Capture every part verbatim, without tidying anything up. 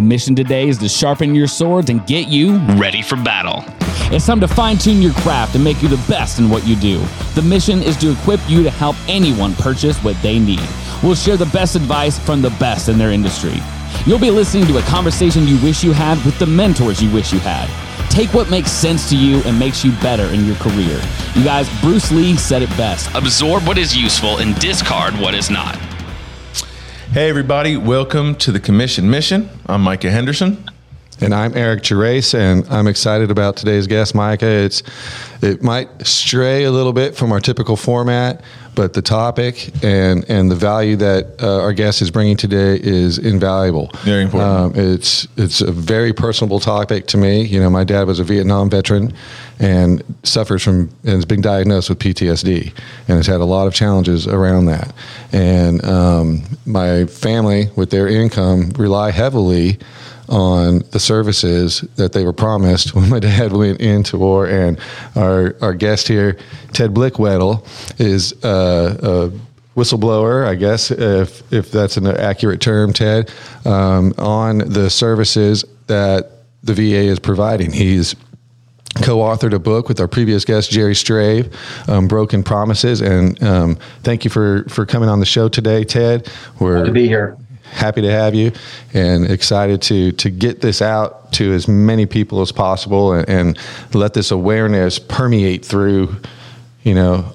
The mission today is to sharpen your swords and get you ready for battle. It's time to fine-tune your craft and make you the best in what you do. The mission is to equip you to help anyone purchase what they need. We'll share the best advice from the best in their industry. You'll be listening to a conversation you wish you had with the mentors you wish you had. Take what makes sense to you and makes you better in your career. You guys, Bruce Lee said it best. Absorb what is useful and discard what is not. Hey everybody, welcome to the Commission Mission. I'm Micah Henderson. And I'm Eric Gerace, and I'm excited about today's guest, Micah. It's it might stray a little bit from our typical format, but the topic and, and the value that uh, our guest is bringing today is invaluable. Very important. Um, it's it's a very personable topic to me. You know, my dad was a Vietnam veteran and suffers from and has been diagnosed with P T S D and has had a lot of challenges around that. And um, my family, with their income, rely heavily on the services that they were promised when my dad went into war. And our our guest here, Ted Blickwedel, is uh, a whistleblower, I guess, if if that's an accurate term, Ted, um, on the services that the V A is providing. He's co-authored a book with our previous guest, Jerry Strave, um, Broken Promises. And um, thank you for, for coming on the show today, Ted. We're glad to be here. Happy to have you and excited to to get this out to as many people as possible and, and let this awareness permeate through, you know,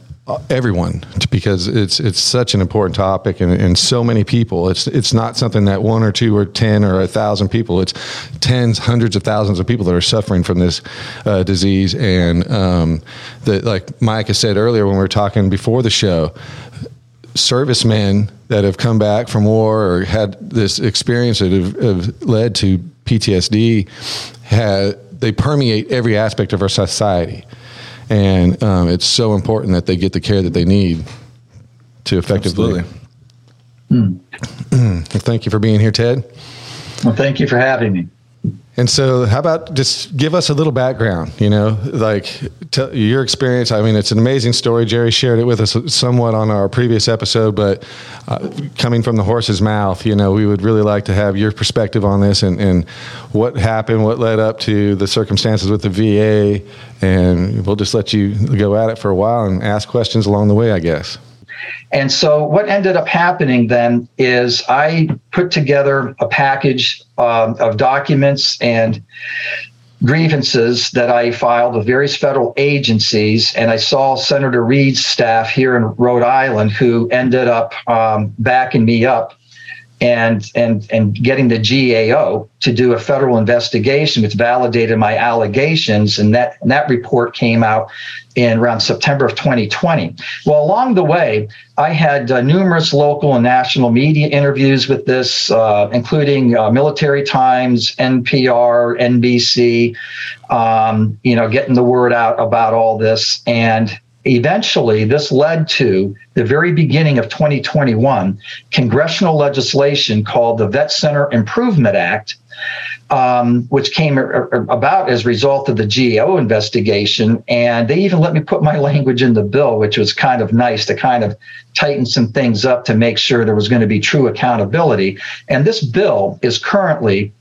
everyone, because it's it's such an important topic and, and so many people. It's it's not something that one or two or ten or a thousand people. It's tens, hundreds of thousands of people that are suffering from this uh, disease. And um, the, like Micah said earlier when we were talking before the show, servicemen that have come back from war or had this experience that have, have led to P T S D, have, they permeate every aspect of our society. And um, it's so important that they get the care that they need to effectively. Absolutely. Mm. Thank you for being here, Ted. Well, thank you for having me. And so how about just give us a little background, you know, like tell your experience. I mean, it's an amazing story. Jerry shared it with us somewhat on our previous episode, but uh, coming from the horse's mouth, you know, we would really like to have your perspective on this and, and what happened, what led up to the circumstances with the V A. And we'll just let you go at it for a while and ask questions along the way, I guess. And so what ended up happening then is I put together a package um, of documents and grievances that I filed with various federal agencies. And I saw Senator Reed's staff here in Rhode Island, who ended up um, backing me up and, and, and getting the G A O to do a federal investigation, which validated my allegations. And that, and that report came out in around September of twenty twenty. Well, along the way, I had uh, numerous local and national media interviews with this, uh, including uh, Military Times, N P R, N B C, um, you know, getting the word out about all this. And eventually, this led to the very beginning of twenty twenty-one, congressional legislation called the Vet Center Improvement Act, um, which came r- r- about as a result of the G A O investigation. And they even let me put my language in the bill, which was kind of nice to kind of tighten some things up to make sure there was going to be true accountability. And this bill is currently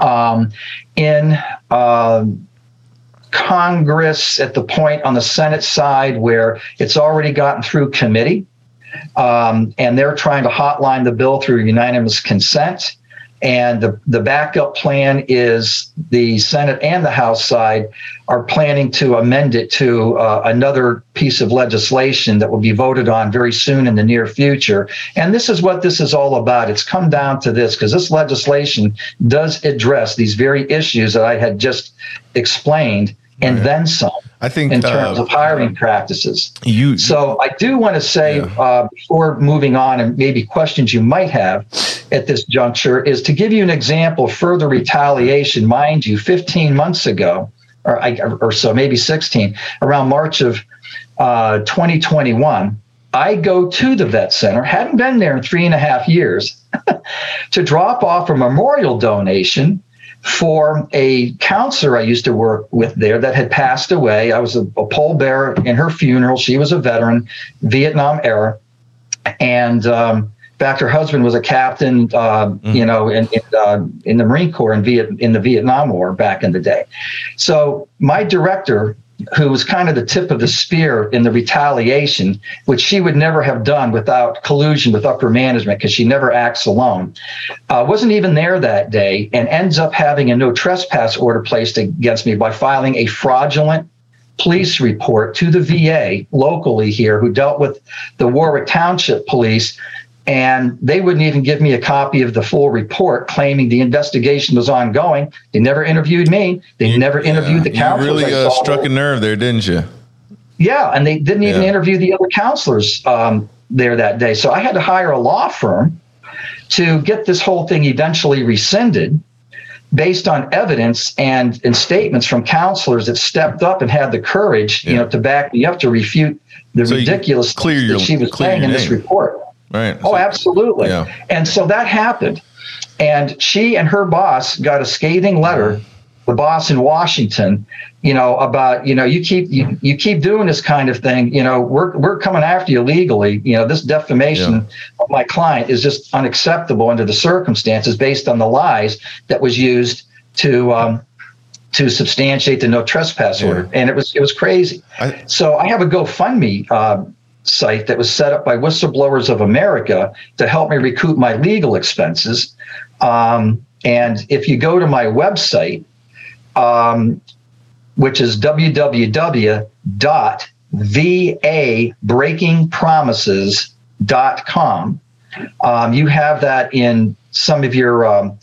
um, in uh, Congress at the point on the Senate side where it's already gotten through committee, um, and they're trying to hotline the bill through unanimous consent. And the, the backup plan is the Senate and the House side are planning to amend it to uh, another piece of legislation that will be voted on very soon in the near future. And this is what this is all about. It's come down to this because this legislation does address these very issues that I had just explained and yeah. then some. I think in terms uh, of hiring practices. You, so I do want to say yeah. uh, before moving on and maybe questions you might have at this juncture is to give you an example of further retaliation. Mind you, fifteen months ago or, or so, maybe sixteen, around March of uh, twenty twenty-one, I go to the vet center, hadn't been there in three and a half years, to drop off a memorial donation for a counselor I used to work with there that had passed away. I was a, a pole bearer in her funeral. She was a veteran, Vietnam era. And um, fact, her husband was a captain, uh, mm-hmm. you know, in in, uh, in the Marine Corps in Viet in the Vietnam War back in the day. So my director, who was kind of the tip of the spear in the retaliation, which she would never have done without collusion with upper management, because she never acts alone, uh, wasn't even there that day, and ends up having a no trespass order placed against me by filing a fraudulent police report to the V A locally here, who dealt with the Warwick Township police. And they wouldn't even give me a copy of the full report, claiming the investigation was ongoing. They never interviewed me. They you, never interviewed yeah, the counselors. You really uh, struck a nerve there, didn't you? Yeah, and they didn't even yeah. interview the other counselors um, there that day. So I had to hire a law firm to get this whole thing eventually rescinded based on evidence and, and statements from counselors that stepped up and had the courage yeah. you know, to back me up to refute the so ridiculous things your, that she was saying in this report. Right. Oh, so, absolutely. Yeah. And so that happened. And she and her boss got a scathing letter, the boss in Washington, you know, about, you know, you keep you, you keep doing this kind of thing. You know, we're we're coming after you legally. You know, this defamation yeah. of my client is just unacceptable under the circumstances, based on the lies that was used to um, to substantiate the no trespass yeah. order. And it was it was crazy. I, so I have a GoFundMe uh site that was set up by Whistleblowers of America to help me recoup my legal expenses. Um, and if you go to my website, um, which is w w w dot v a breaking promises dot com, um, you have that in some of your um,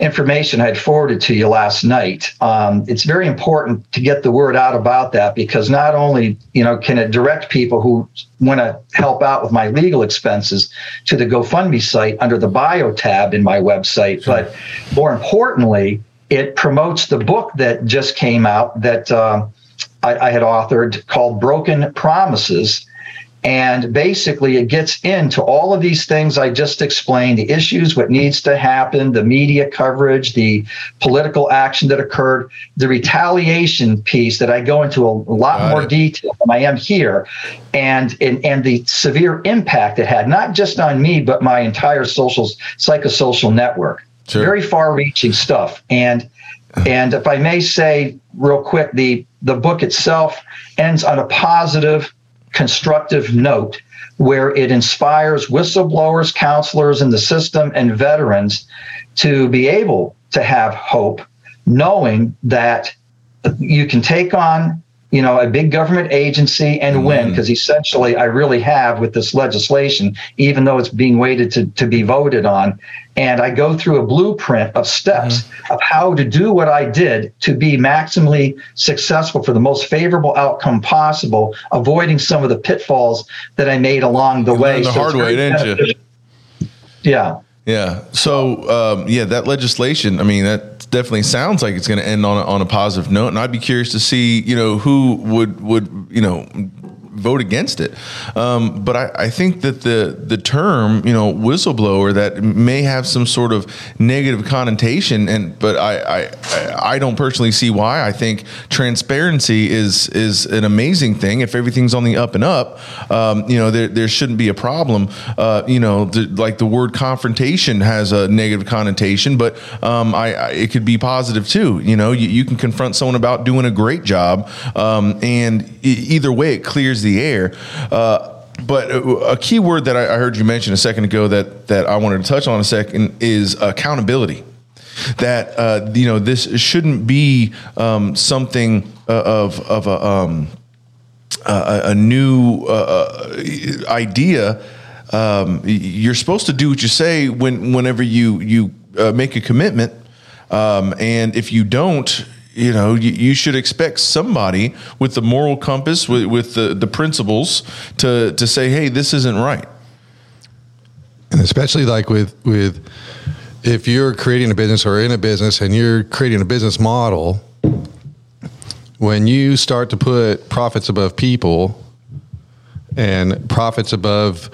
information I had forwarded to you last night. Um, it's very important to get the word out about that, because not only, you know, can it direct people who want to help out with my legal expenses to the GoFundMe site under the bio tab in my website, sure. but more importantly, it promotes the book that just came out that um, I, I had authored, called Broken Promises. And basically, it gets into all of these things I just explained, the issues, what needs to happen, the media coverage, the political action that occurred, the retaliation piece that I go into a lot Got more it. detail than I am here, and, and and the severe impact it had, not just on me, but my entire social psychosocial network. Sure. Very far-reaching stuff. And and if I may say real quick, the the book itself ends on a positive, constructive note, where it inspires whistleblowers, counselors in the system, and veterans to be able to have hope, knowing that you can take on, you know, a big government agency and mm-hmm. win, because essentially I really have with this legislation, even though it's being waited to, to be voted on. And I go through a blueprint of steps mm-hmm. of how to do what I did to be maximally successful for the most favorable outcome possible, avoiding some of the pitfalls that I made along the you way. The so hard way, didn't you? Yeah. Yeah. So, um, yeah, that legislation, I mean, that definitely sounds like it's going to end on a, on a positive note, and I'd be curious to see, you know, who would would you know vote against it. Um, but I, I think that the the term, you know, whistleblower, that may have some sort of negative connotation, and but I I, I don't personally see why. I think transparency is is an amazing thing. If everything's on the up and up, um, you know, there there shouldn't be a problem. Uh, you know, the, like the word confrontation has a negative connotation, but um, I, I it could be positive too. You know, you, you can confront someone about doing a great job, um, and either way, it clears the air. Uh, but a key word that I, I heard you mention a second ago that, that I wanted to touch on a second is accountability. That, uh, you know, this shouldn't be um, something of, of a, um, a, a new uh, idea. Um, you're supposed to do what you say when, whenever you, you uh, make a commitment. Um, and if you don't, you know, you, you should expect somebody with the moral compass, with, with the, the principles to, to say, hey, this isn't right. And especially like with, with, if you're creating a business or in a business and you're creating a business model, when you start to put profits above people and profits above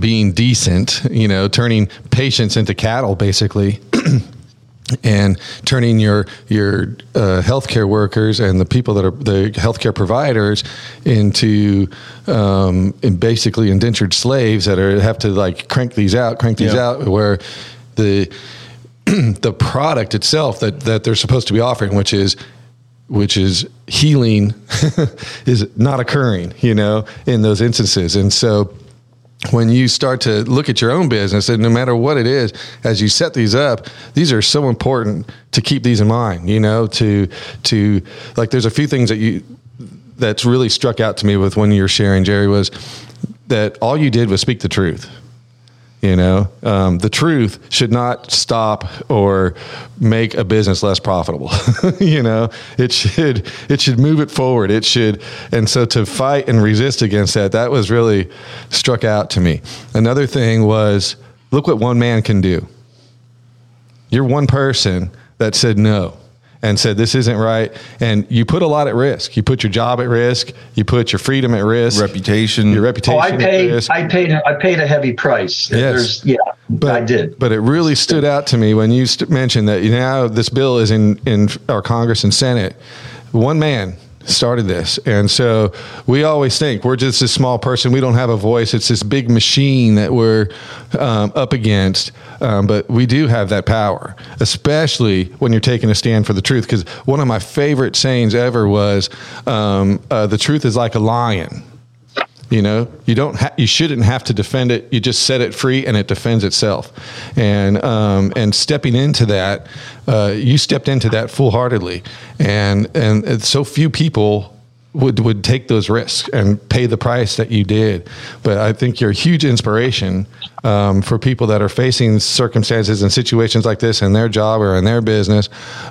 being decent, you know, turning patients into cattle, basically, and turning your your uh, healthcare workers and the people that are the healthcare providers into um, in basically indentured slaves that are have to like crank these out, crank these yeah. out, where the the product itself that that they're supposed to be offering, which is which is healing, is not occurring, you know, in those instances. And so when you start to look at your own business, and no matter what it is, as you set these up, these are so important to keep these in mind, you know, to, to like, there's a few things that you, that's really struck out to me with when you were sharing, Jerry, was that all you did was speak the truth. You know, um, the truth should not stop or make a business less profitable. You know, it should it should move it forward. It should. And so to fight and resist against that, that was really struck out to me. Another thing was, look what one man can do. You're one person that said no and said, this isn't right. And you put a lot at risk. You put your job at risk. You put your freedom at risk. Reputation. Your reputation. Oh, I paid, at risk. I paid, I paid a heavy price. Yes. Yeah, but, I did. But it really stood out to me when you st- mentioned that, you know, this bill is in, in our Congress and Senate. One man started this. And so we always think we're just this small person. We don't have a voice. It's this big machine that we're um, up against. Um, but we do have that power, especially when you're taking a stand for the truth. Because one of my favorite sayings ever was, um, uh, the truth is like a lion. You know, you don't ha- you shouldn't have to defend it. You just set it free and it defends itself. And um, and stepping into that, uh, you stepped into that full-heartedly. And, and and so few people would would take those risks and pay the price that you did. But I think you're a huge inspiration um, for people that are facing circumstances and situations like this in their job or in their business,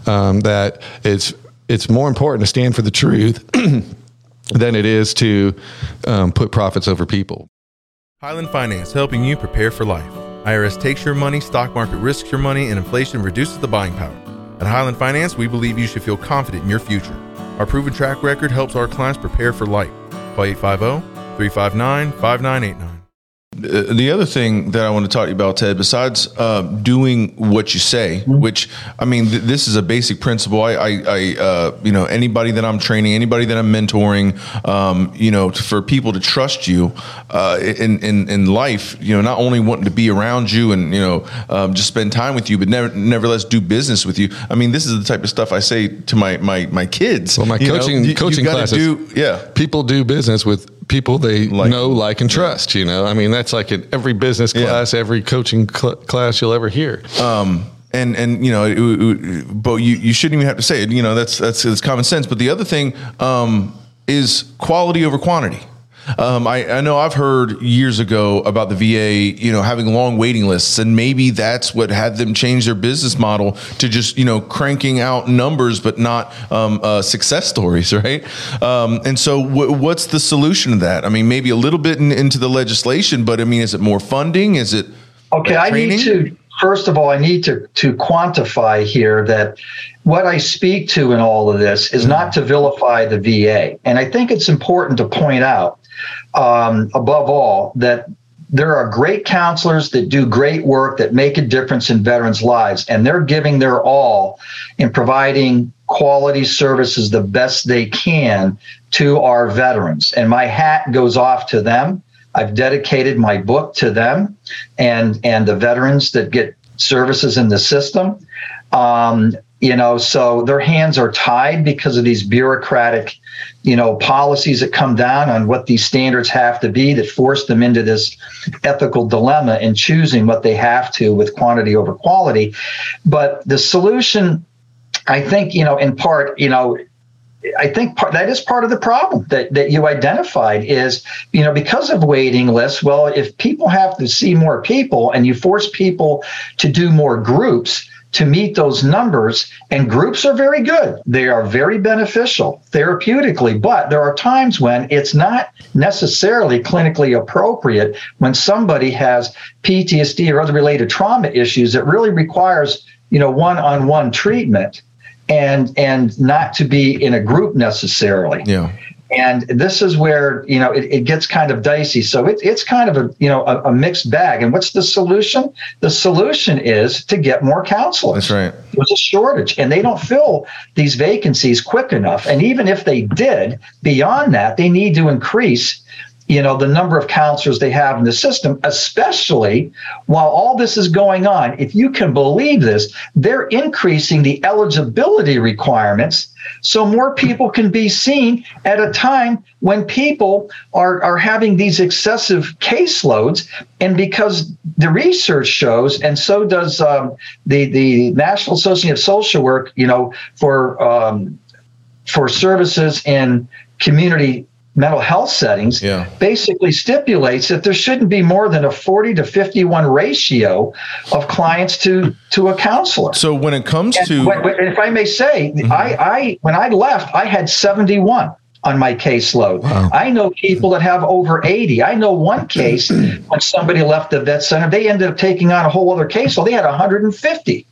um, that it's it's more important to stand for the truth than it is to um, put profits over people. Highland Finance, helping you prepare for life. I R S takes your money, stock market risks your money, and inflation reduces the buying power. At Highland Finance, we believe you should feel confident in your future. Our proven track record helps our clients prepare for life. Call eight five zero, three five nine, five nine eight nine. The other thing that I want to talk to you about, Ted, besides uh, doing what you say, which, I mean, th- this is a basic principle. I, I, I uh, you know, anybody that I'm training, anybody that I'm mentoring, um, you know, for people to trust you uh, in, in, in life, you know, not only wanting to be around you and, you know, um, just spend time with you, but never, nevertheless do business with you. I mean, this is the type of stuff I say to my, my, my kids. Well, my coaching, know, coaching classes, do, yeah. People do business with people they like, know, like, and trust, you know? I mean, that's like in every business class, yeah. every coaching cl- class you'll ever hear. Um, and, and, you know, it, it, but you, you shouldn't even have to say it, you know, that's, that's, it's common sense. But the other thing, um, is quality over quantity. Um, I, I know I've heard years ago about the V A, you know, having long waiting lists, and maybe that's what had them change their business model to just, you know, cranking out numbers, but not um, uh, success stories, right? Um, and so w- what's the solution to that? I mean, maybe a little bit in, into the legislation, but I mean, is it more funding? Is it okay? I need to, first of all, I need to, to quantify here that what I speak to in all of this is not to vilify the V A. And I think it's important to point out, Um, above all, that there are great counselors that do great work that make a difference in veterans' lives, and they're giving their all in providing quality services the best they can to our veterans. And my hat goes off to them. I've dedicated my book to them and, and the veterans that get services in the system. Um, you know, so their hands are tied because of these bureaucratic you know, policies that come down on what these standards have to be that force them into this ethical dilemma in choosing what they have to with quantity over quality. But the solution, I think, you know, in part, you know, I think part, that is part of the problem that, that you identified is, you know, because of waiting lists, well, if people have to see more people and you force people to do more groups to meet those numbers, and groups are very good. They are very beneficial therapeutically, but there are times when it's not necessarily clinically appropriate when somebody has P T S D or other related trauma issues that really requires, you know, one-on-one treatment and and not to be in a group necessarily. Yeah. And this is where, you know, it, it gets kind of dicey. So it, it's kind of a, you know, a, a mixed bag. And what's the solution? The solution is to get more counselors. That's right. There's a shortage, and they don't fill these vacancies quick enough. And even if they did, beyond that, they need to increase, you know, the number of counselors they have in the system, especially while all this is going on. If you can believe this, they're increasing the eligibility requirements so more people can be seen at a time when people are, are having these excessive caseloads. And because the research shows, and so does um, the, the National Association of Social Work, you know, for um, for services in community mental health settings, yeah. basically stipulates that there shouldn't be more than a forty to fifty-one ratio of clients to to a counselor. So when it comes and to... When, if I may say, mm-hmm. I, I when I left, I had seventy-one on my caseload. Wow. I know people that have over eighty. I know one case when somebody left the vet center, they ended up taking on a whole other case, so they had one hundred fifty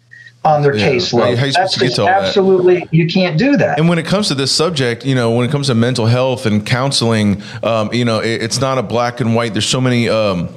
on their yeah, caseload. Right. That's just absolutely, that. You can't do that. And when it comes to this subject, you know, when it comes to mental health and counseling, um, you know, it, it's not a black and white. There's so many, um,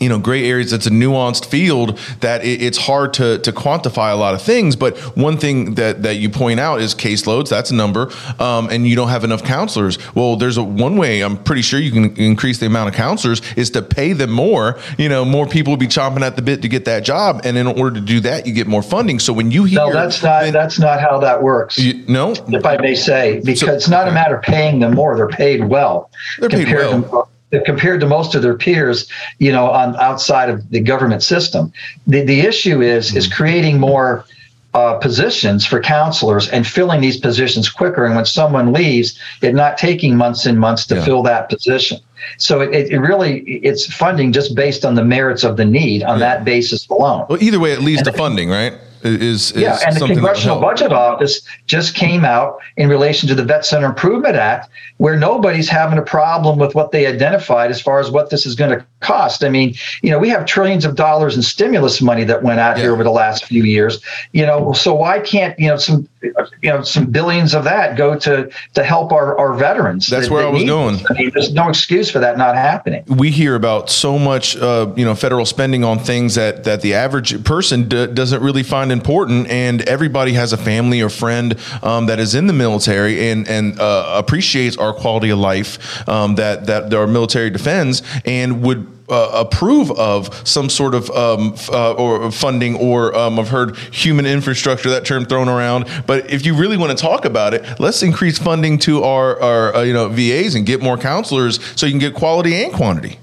you know, gray areas. It's a nuanced field that it, it's hard to to quantify a lot of things. But one thing that, that you point out is caseloads. That's a number. Um, and you don't have enough counselors. Well, there's a one way I'm pretty sure you can increase the amount of counselors is to pay them more. You know, more people will be chomping at the bit to get that job. And in order to do that, you get more funding. So when you hear... No, that's not, then, that's not how that works. You, no? If I may say, because so, it's not a matter of paying them more. They're paid well. They're paid well. To, compared to most of their peers, you know, on outside of the government system. The the issue is, is creating more uh, positions for counselors and filling these positions quicker. And when someone leaves, it not taking months and months to yeah. fill that position. So it, it really, it's funding just based on the merits of the need on yeah. that basis alone. Well, either way, it leads and to the, funding, right? Is, is yeah, and the Congressional Budget Office just came out in relation to the Vet Center Improvement Act, where nobody's having a problem with what they identified as far as what this is going to cost. I mean, you know, we have trillions of dollars in stimulus money that went out yeah. here over the last few years. You know, so why can't, you know, some you know some billions of that go to to help our, our veterans? That's that, where that I was going. Us. I mean, there's no excuse for that not happening. We hear about so much, uh, you know, federal spending on things that that the average person d- doesn't really find important, and everybody has a family or friend um, that is in the military and and uh, appreciates our quality of life um, that that our military defends and would Uh, approve of some sort of um, f- uh, or funding or um, I've heard human infrastructure, that term thrown around. But if you really want to talk about it, let's increase funding to our, our uh, you know V As and get more counselors so you can get quality and quantity.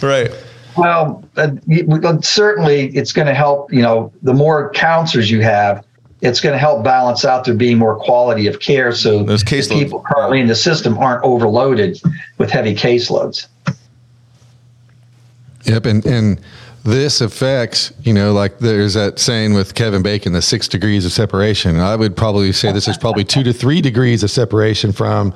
Right. Well, uh, certainly it's going to help, you know, the more counselors you have, it's going to help balance out there being more quality of care. So those case the people currently in the system aren't overloaded with heavy caseloads. Yep. And, and this affects, you know, like there's that saying with Kevin Bacon, the six degrees of separation. I would probably say this is probably two to three degrees of separation from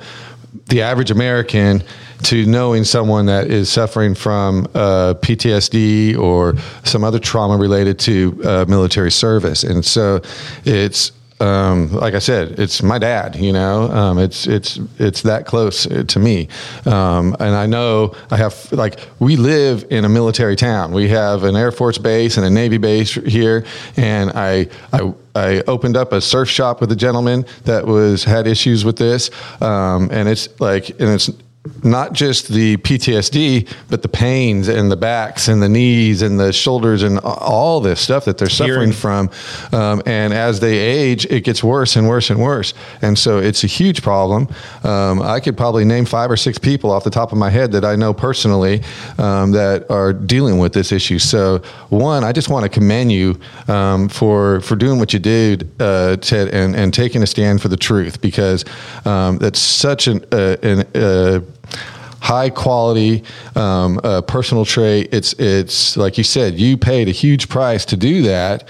the average American to knowing someone that is suffering from uh, P T S D or some other trauma related to uh, military service. And so it's, um, like I said, it's my dad, you know, um, it's, it's, it's that close to me. Um, and I know I have, like, we live in a military town. We have an Air Force base and a Navy base here. And I, I, I opened up a surf shop with a gentleman that was, had issues with this. Um, and it's like, and it's, not just the P T S D, but the pains and the backs and the knees and the shoulders and all this stuff that they're suffering from. Um, and as they age, it gets worse and worse and worse. And so it's a huge problem. Um, I could probably name five or six people off the top of my head that I know personally um, that are dealing with this issue. So one, I just want to commend you um, for, for doing what you did, uh, Ted, and, and taking a stand for the truth, because um, that's such an, uh, an uh, high quality um, uh, personal trait. It's it's like you said, you paid a huge price to do that,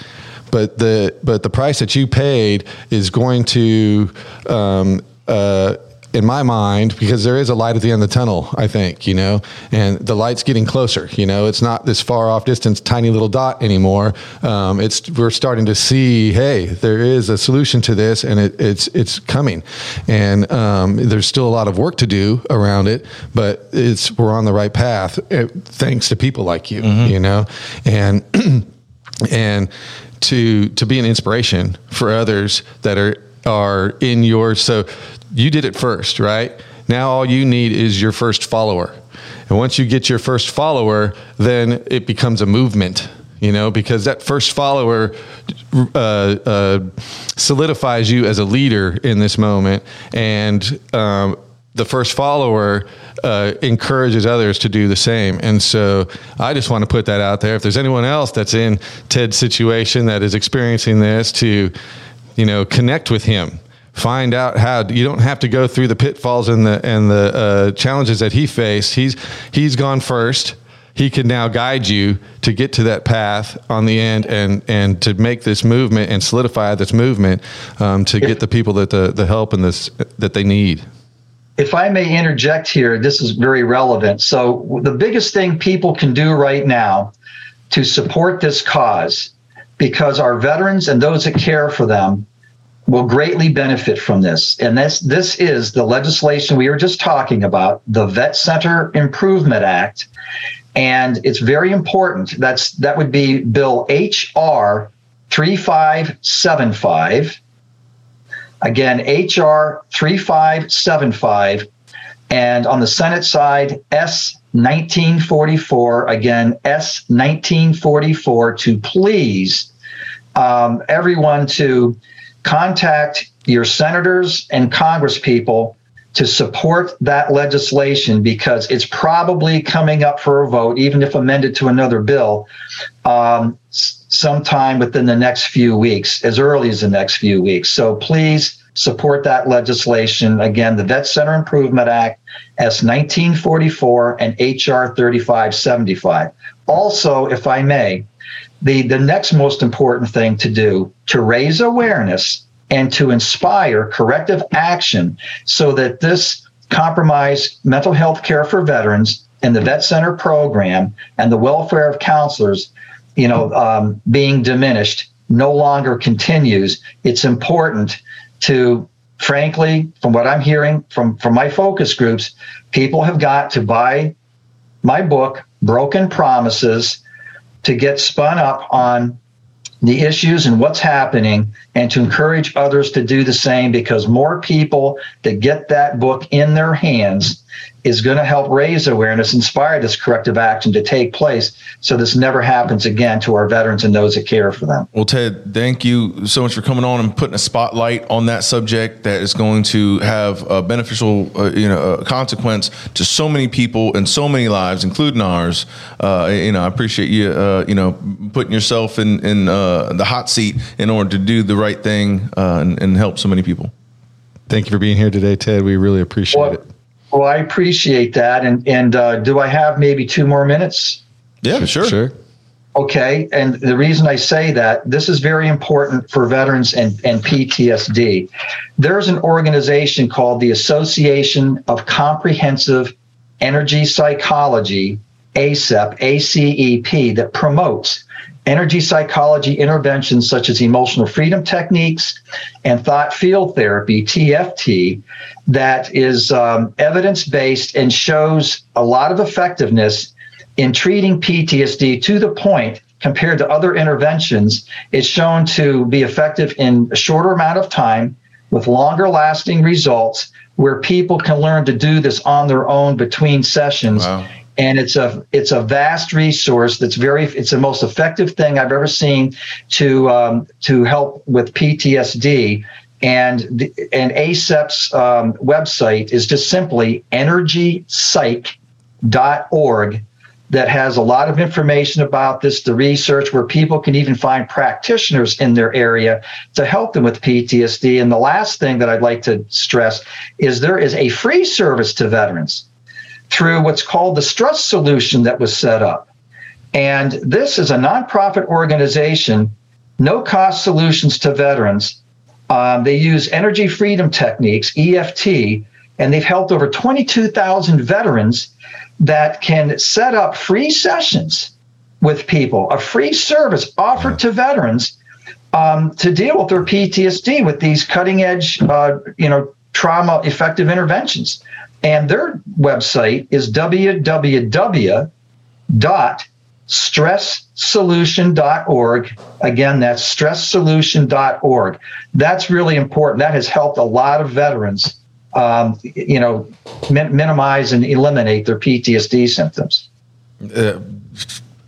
but the but the price that you paid is going to um, uh, in my mind, because there is a light at the end of the tunnel, I think, you know, and the light's getting closer, you know, it's not this far off distance, tiny little dot anymore. Um, it's, we're starting to see, hey, there is a solution to this, and it, it's, it's coming. And um, there's still a lot of work to do around it, but it's, we're on the right path, it, thanks to people like you, mm-hmm. you know, and, and to, to be an inspiration for others that are, are in your, so you did it first, right? Now all you need is your first follower. And once you get your first follower, then it becomes a movement, you know, because that first follower uh, uh, solidifies you as a leader in this moment. And um, the first follower uh, encourages others to do the same. And so I just want to put that out there. If there's anyone else that's in Ted's situation that is experiencing this, to, you know, connect with him. Find out how. You don't have to go through the pitfalls and the and the uh, challenges that he faced. He's he's gone first. He can now guide you to get to that path on the end, and and to make this movement and solidify this movement um, to get the people that the the help and this that they need. If I may interject here, this is very relevant. So the biggest thing people can do right now to support this cause, because our veterans and those that care for them will greatly benefit from this. And this, this is the legislation we were just talking about, the Vet Center Improvement Act. And it's very important. That's, that would be Bill H R three five seven five. Again, H R three five seven five. And on the Senate side, S nineteen forty-four, again, S nineteen forty-four, to please um, everyone to contact your senators and congresspeople to support that legislation, because it's probably coming up for a vote, even if amended to another bill, um, s- sometime within the next few weeks, as early as the next few weeks. So please support that legislation. Again, the Vet Center Improvement Act, S nineteen forty-four, and H R thirty-five seventy-five. Also, if I may, The the next most important thing to do to raise awareness and to inspire corrective action, so that this compromised mental health care for veterans and the Vet Center program and the welfare of counselors, you know, um, being diminished no longer continues. It's important to, frankly, from what I'm hearing from, from my focus groups, people have got to buy my book, Broken Promises, to get spun up on the issues and what's happening, and to encourage others to do the same, because more people that get that book in their hands is going to help raise awareness, inspire this corrective action to take place, so this never happens again to our veterans and those that care for them. Well, Ted, thank you so much for coming on and putting a spotlight on that subject that is going to have a beneficial uh, you know, uh, consequence to so many people and so many lives, including ours. Uh, you know, I appreciate you, uh, you know, putting yourself in, in uh, the hot seat in order to do the right thing uh, and, and help so many people. Thank you for being here today, Ted. We really appreciate well, it. Well, I appreciate that. And and uh, do I have maybe two more minutes? Yeah, sure. sure. Okay. And the reason I say that, this is very important for veterans and, and P T S D. There's an organization called the Association of Comprehensive Energy Psychology, A C E P, A C E P, that promotes energy psychology interventions such as emotional freedom techniques and thought field therapy, T F T, that is um, evidence-based and shows a lot of effectiveness in treating P T S D, to the point, compared to other interventions, it's shown to be effective in a shorter amount of time with longer lasting results, where people can learn to do this on their own between sessions. Wow. And it's a it's a vast resource that's very it's the most effective thing I've ever seen to um, to help with P T S D. And the, and A C E P's um, website is just simply energy psych dot org. That has a lot of information about this, the research, where people can even find practitioners in their area to help them with P T S D. And the last thing that I'd like to stress is there is a free service to veterans through what's called the Stress Solution that was set up. And this is a nonprofit organization, no-cost solutions to veterans. Um, they use energy freedom techniques, E F T, and they've helped over twenty-two thousand veterans that can set up free sessions with people, a free service offered to veterans um, to deal with their P T S D with these cutting edge, uh, you know, trauma effective interventions. And their website is w w w dot stress solution dot org. Again, that's stress solution dot org. That's really important. That has helped a lot of veterans, um, you know, min- minimize and eliminate their P T S D symptoms. Uh,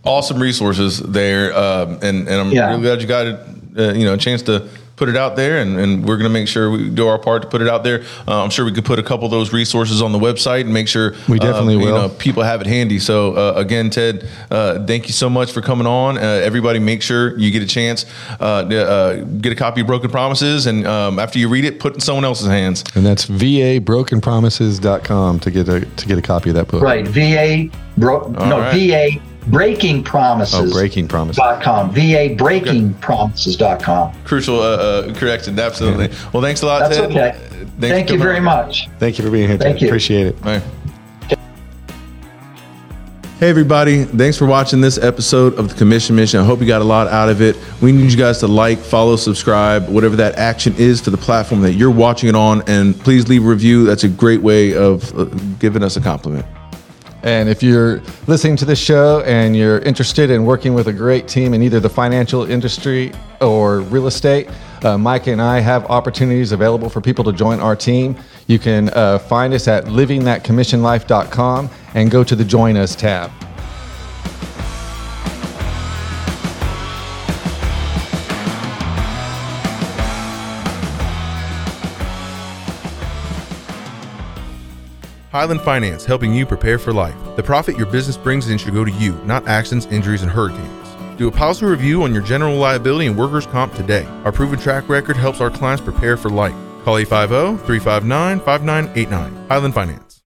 awesome resources there. Um, and, and I'm yeah. really glad you got it, uh, you know, a chance to put it out there, and, and we're going to make sure we do our part to put it out there. Uh, I'm sure we could put a couple of those resources on the website and make sure we definitely uh, will. You know, people have it handy. So uh, again, Ted, uh, thank you so much for coming on. Uh, everybody, make sure you get a chance uh, to uh, get a copy of Broken Promises, and um, after you read it, put it in someone else's hands. And that's v a broken promises dot com to get a to get a copy of that book. Right, V A bro- no right. V A. Breaking Promises. Oh, breaking promises. Dot com. V A Breaking okay. Promises. Dot com. Crucial uh, uh, correction. Absolutely. Yeah. Well, thanks a lot, That's Ted. Okay. Thanks Thank you very much. Thank you for being here. Thank Ted. you. Appreciate it. All right. Hey, everybody. Thanks for watching this episode of The Commission Mission. I hope you got a lot out of it. We need you guys to like, follow, subscribe, whatever that action is for the platform that you're watching it on. And please leave a review. That's a great way of giving us a compliment. And if you're listening to this show and you're interested in working with a great team in either the financial industry or real estate, uh, Mike and I have opportunities available for people to join our team. You can uh, find us at living that commission life dot com and go to the Join Us tab. Highland Finance, helping you prepare for life. The profit your business brings in should go to you, not accidents, injuries, and hurricanes. Do a policy review on your general liability and workers' comp today. Our proven track record helps our clients prepare for life. Call eight five zero, three five nine, five nine eight nine. Highland Finance.